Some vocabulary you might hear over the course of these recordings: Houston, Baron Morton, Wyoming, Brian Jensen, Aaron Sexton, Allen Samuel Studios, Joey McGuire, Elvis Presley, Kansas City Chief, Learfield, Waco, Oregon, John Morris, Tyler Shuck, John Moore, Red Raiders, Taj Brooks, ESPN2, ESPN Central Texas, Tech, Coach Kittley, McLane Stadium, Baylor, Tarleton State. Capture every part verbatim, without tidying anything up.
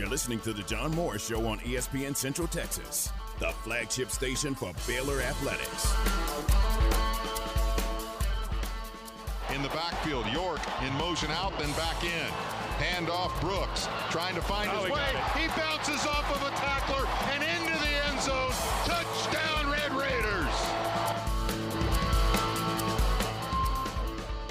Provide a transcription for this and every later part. You're listening to The John Moore Show on E S P N Central Texas, the flagship station for Baylor Athletics. In the backfield, York in motion out, then back in. Hand off Brooks, trying to find oh, his way. He bounces off of a tackler and into the end zone. Touchdown, Red Raiders!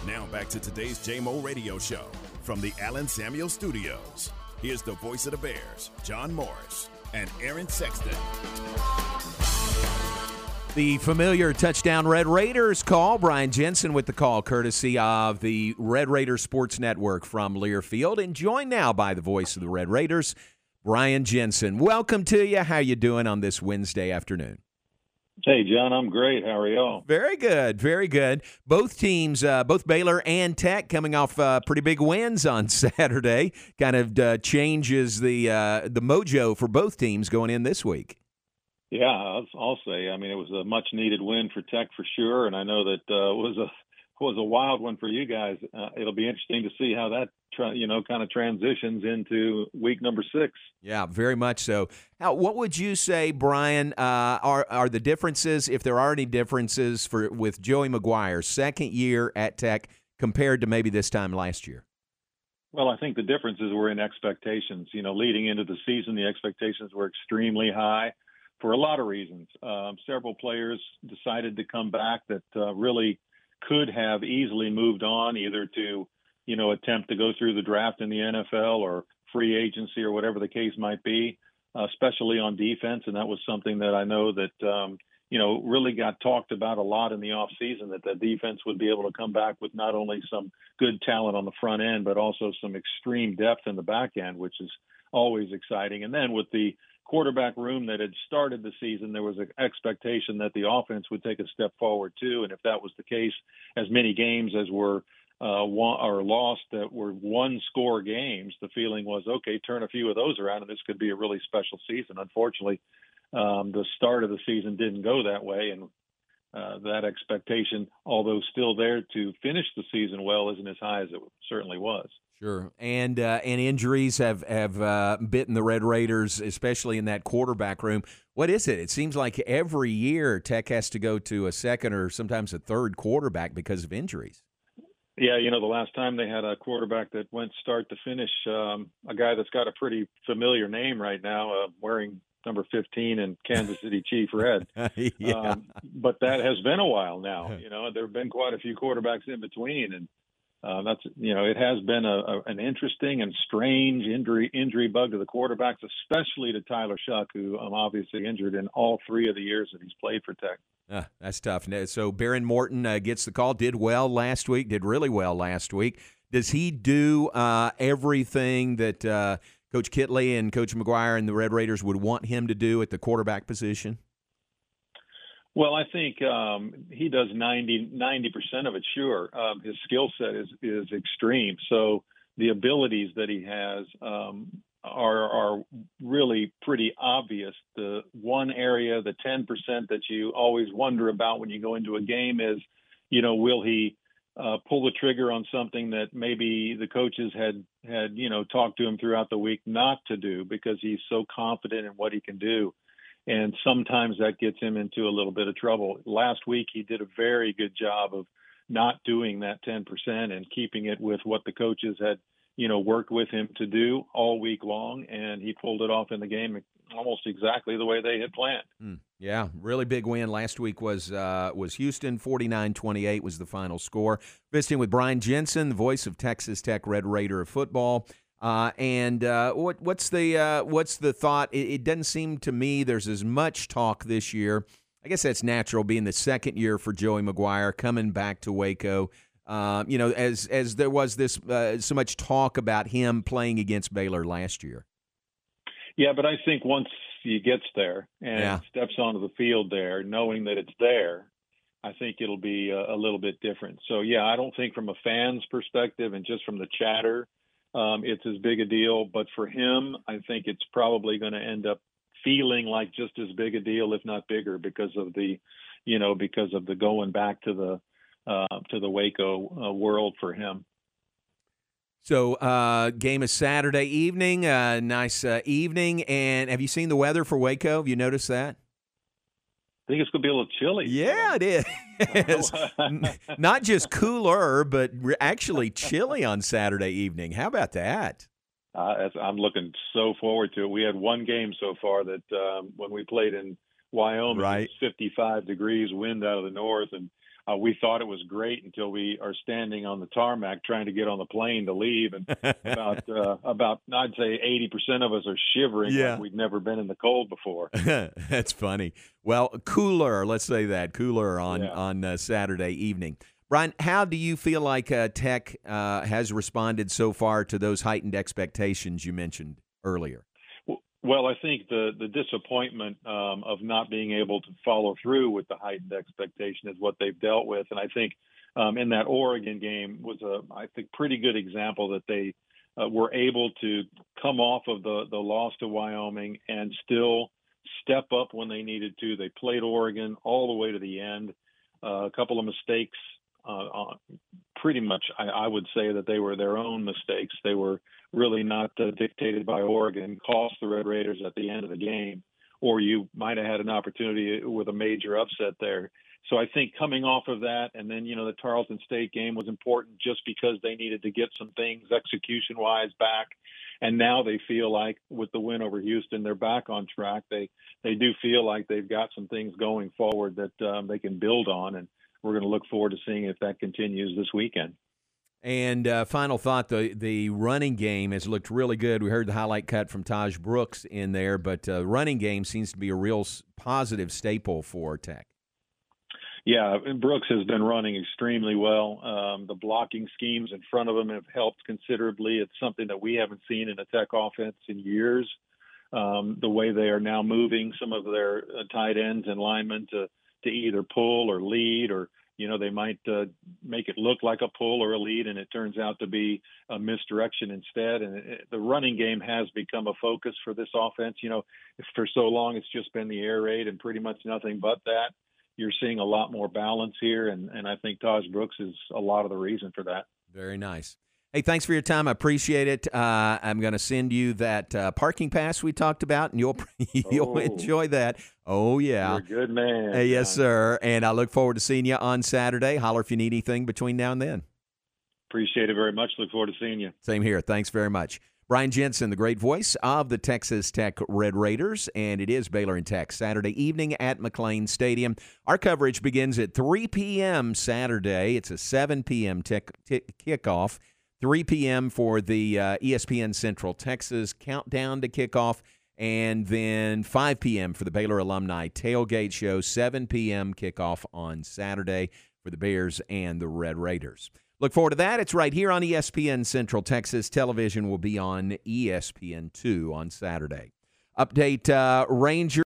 Now back to today's J M O radio show from the Allen Samuel Studios. Here's the voice of the Bears, John Morris and Aaron Sexton. The familiar touchdown Red Raiders call. Brian Jensen with the call, courtesy of the Red Raiders Sports Network from Learfield, and joined now by the voice of the Red Raiders, Brian Jensen. Welcome to you. How you doing on this Wednesday afternoon? Hey, John, I'm great. How are y'all? Very good, very good. Both teams, uh, both Baylor and Tech, coming off uh, pretty big wins on Saturday. Kind of uh, changes the uh, the mojo for both teams going in this week. Yeah, I'll say. I mean, it was a much-needed win for Tech for sure, and I know that uh, was a was a wild one for you guys. Uh, it'll be interesting to see how that tra- you know kind of transitions into week number six. Yeah, very much so. Now, what would you say, Brian? Uh, are are the differences, if there are any differences, for with Joey McGuire, second year at Tech, compared to maybe this time last year? Well, I think the differences were in expectations. You know, leading into the season, the expectations were extremely high. For a lot of reasons, um, several players decided to come back that uh, really could have easily moved on, either to, you know, attempt to go through the draft in the N F L or free agency or whatever the case might be, uh, especially on defense. And that was something that I know that, um, you know, really got talked about a lot in the offseason, that the defense would be able to come back with not only some good talent on the front end, but also some extreme depth in the back end, which is always exciting. And then with the quarterback room that had started the season, there was an expectation that the offense would take a step forward too, and if that was the case, as many games as were uh, won or lost that were one-score games, the feeling was, okay, turn a few of those around, and this could be a really special season. Unfortunately, um, the start of the season didn't go that way, and uh, that expectation, although still there to finish the season well, isn't as high as it certainly was. Sure, and uh, and injuries have have uh, bitten the Red Raiders, especially in that quarterback room. What is it? It seems like every year Tech has to go to a second or sometimes a third quarterback because of injuries. Yeah, you know, the last time they had a quarterback that went start to finish, um, a guy that's got a pretty familiar name right now, uh, wearing number fifteen and Kansas City Chief red. yeah. um, but that has been a while now. You know, there have been quite a few quarterbacks in between, and Uh, that's you know it has been a, a an interesting and strange injury injury bug to the quarterbacks, especially to Tyler Shuck, who I'm um, obviously injured in all three of the years that he's played for Tech. Uh, that's tough. So Baron Morton uh, gets the call. Did well last week. Did really well last week. Does he do uh, everything that uh, Coach Kittley and Coach McGuire and the Red Raiders would want him to do at the quarterback position? Well, I think um, he does ninety percent of it, sure. Um, his skill set is, is extreme. So the abilities that he has um, are, are really pretty obvious. The one area, the ten percent that you always wonder about when you go into a game is, you know, will he uh, pull the trigger on something that maybe the coaches had, had, you know, talked to him throughout the week not to do because he's so confident in what he can do. And sometimes that gets him into a little bit of trouble. Last week, he did a very good job of not doing that ten percent and keeping it with what the coaches had, you know, worked with him to do all week long. And he pulled it off in the game almost exactly the way they had planned. Mm, yeah, really big win. Last week was uh, was Houston. forty-nine twenty-eight was the final score. Visiting with Brian Jensen, the voice of Texas Tech Red Raider of football. Uh, and uh, what, what's the uh, what's the thought? It, it doesn't seem to me there's as much talk this year. I guess that's natural, being the second year for Joey McGuire coming back to Waco. Uh, you know, as as there was this uh, so much talk about him playing against Baylor last year. Yeah, but I think once he gets there and yeah. steps onto the field there, knowing that it's there, I think it'll be a, a little bit different. So yeah, I don't think from a fan's perspective and just from the chatter, Um, it's as big a deal, but for him, I think it's probably going to end up feeling like just as big a deal, if not bigger, because of the, you know, because of the going back to the, uh, to the Waco uh, world for him. So uh, game is Saturday evening, uh, nice uh, evening. And have you seen the weather for Waco? Have you noticed that? I think it's going to be a little chilly. Yeah, it is. Not just cooler, but actually chilly on Saturday evening. How about that? Uh, I'm looking so forward to it. We had one game so far that um, when we played in Wyoming, right. It was fifty-five degrees, wind out of the north, and uh, we thought it was great until we are standing on the tarmac trying to get on the plane to leave, and about, uh, about I'd say eighty percent of us are shivering yeah. like we've never been in the cold before. That's funny. Well, cooler, let's say that, cooler on, yeah. on uh, Saturday evening. Brian, how do you feel like uh, Tech uh, has responded so far to those heightened expectations you mentioned earlier? Well, I think the, the disappointment um, of not being able to follow through with the heightened expectation is what they've dealt with. And I think um, in that Oregon game was a, I think, pretty good example that they uh, were able to come off of the, the loss to Wyoming and still step up when they needed to. They played Oregon all the way to the end. Uh, a couple of mistakes. Uh, pretty much, I, I would say that they were their own mistakes. They were really not uh, dictated by Oregon, cost the Red Raiders at the end of the game, or you might have had an opportunity with a major upset there. So I think coming off of that, and then, you know, the Tarleton State game was important just because they needed to get some things execution-wise back. And now they feel like with the win over Houston, they're back on track. They, they do feel like they've got some things going forward that um, they can build on, and we're going to look forward to seeing if that continues this weekend. And uh, final thought, the the running game has looked really good. We heard the highlight cut from Taj Brooks in there, but the uh, running game seems to be a real positive staple for Tech. Yeah, Brooks has been running extremely well. Um, the blocking schemes in front of him have helped considerably. It's something that we haven't seen in a Tech offense in years. Um, the way they are now moving some of their uh, tight ends and linemen to to either pull or lead, or, you know, they might uh, make it look like a pull or a lead, and it turns out to be a misdirection instead. And it, the running game has become a focus for this offense. You know, for so long it's just been the air raid and pretty much nothing but that. You're seeing a lot more balance here, and, and I think Taj Brooks is a lot of the reason for that. Very nice. Hey, thanks for your time. I appreciate it. Uh, I'm going to send you that uh, parking pass we talked about, and you'll you'll oh, enjoy that. Oh, yeah. You're a good man. Hey, yes, sir. And I look forward to seeing you on Saturday. Holler if you need anything between now and then. Appreciate it very much. Look forward to seeing you. Same here. Thanks very much. Brian Jensen, the great voice of the Texas Tech Red Raiders, and it is Baylor and Tech Saturday evening at McLane Stadium. Our coverage begins at three p.m. Saturday. It's a seven p.m. tech t- kickoff. three p.m. for the uh, E S P N Central Texas countdown to kickoff, and then five p.m. for the Baylor Alumni Tailgate Show, seven p.m. kickoff on Saturday for the Bears and the Red Raiders. Look forward to that. It's right here on E S P N Central Texas. Television will be on E S P N two on Saturday. Update uh, Ranger.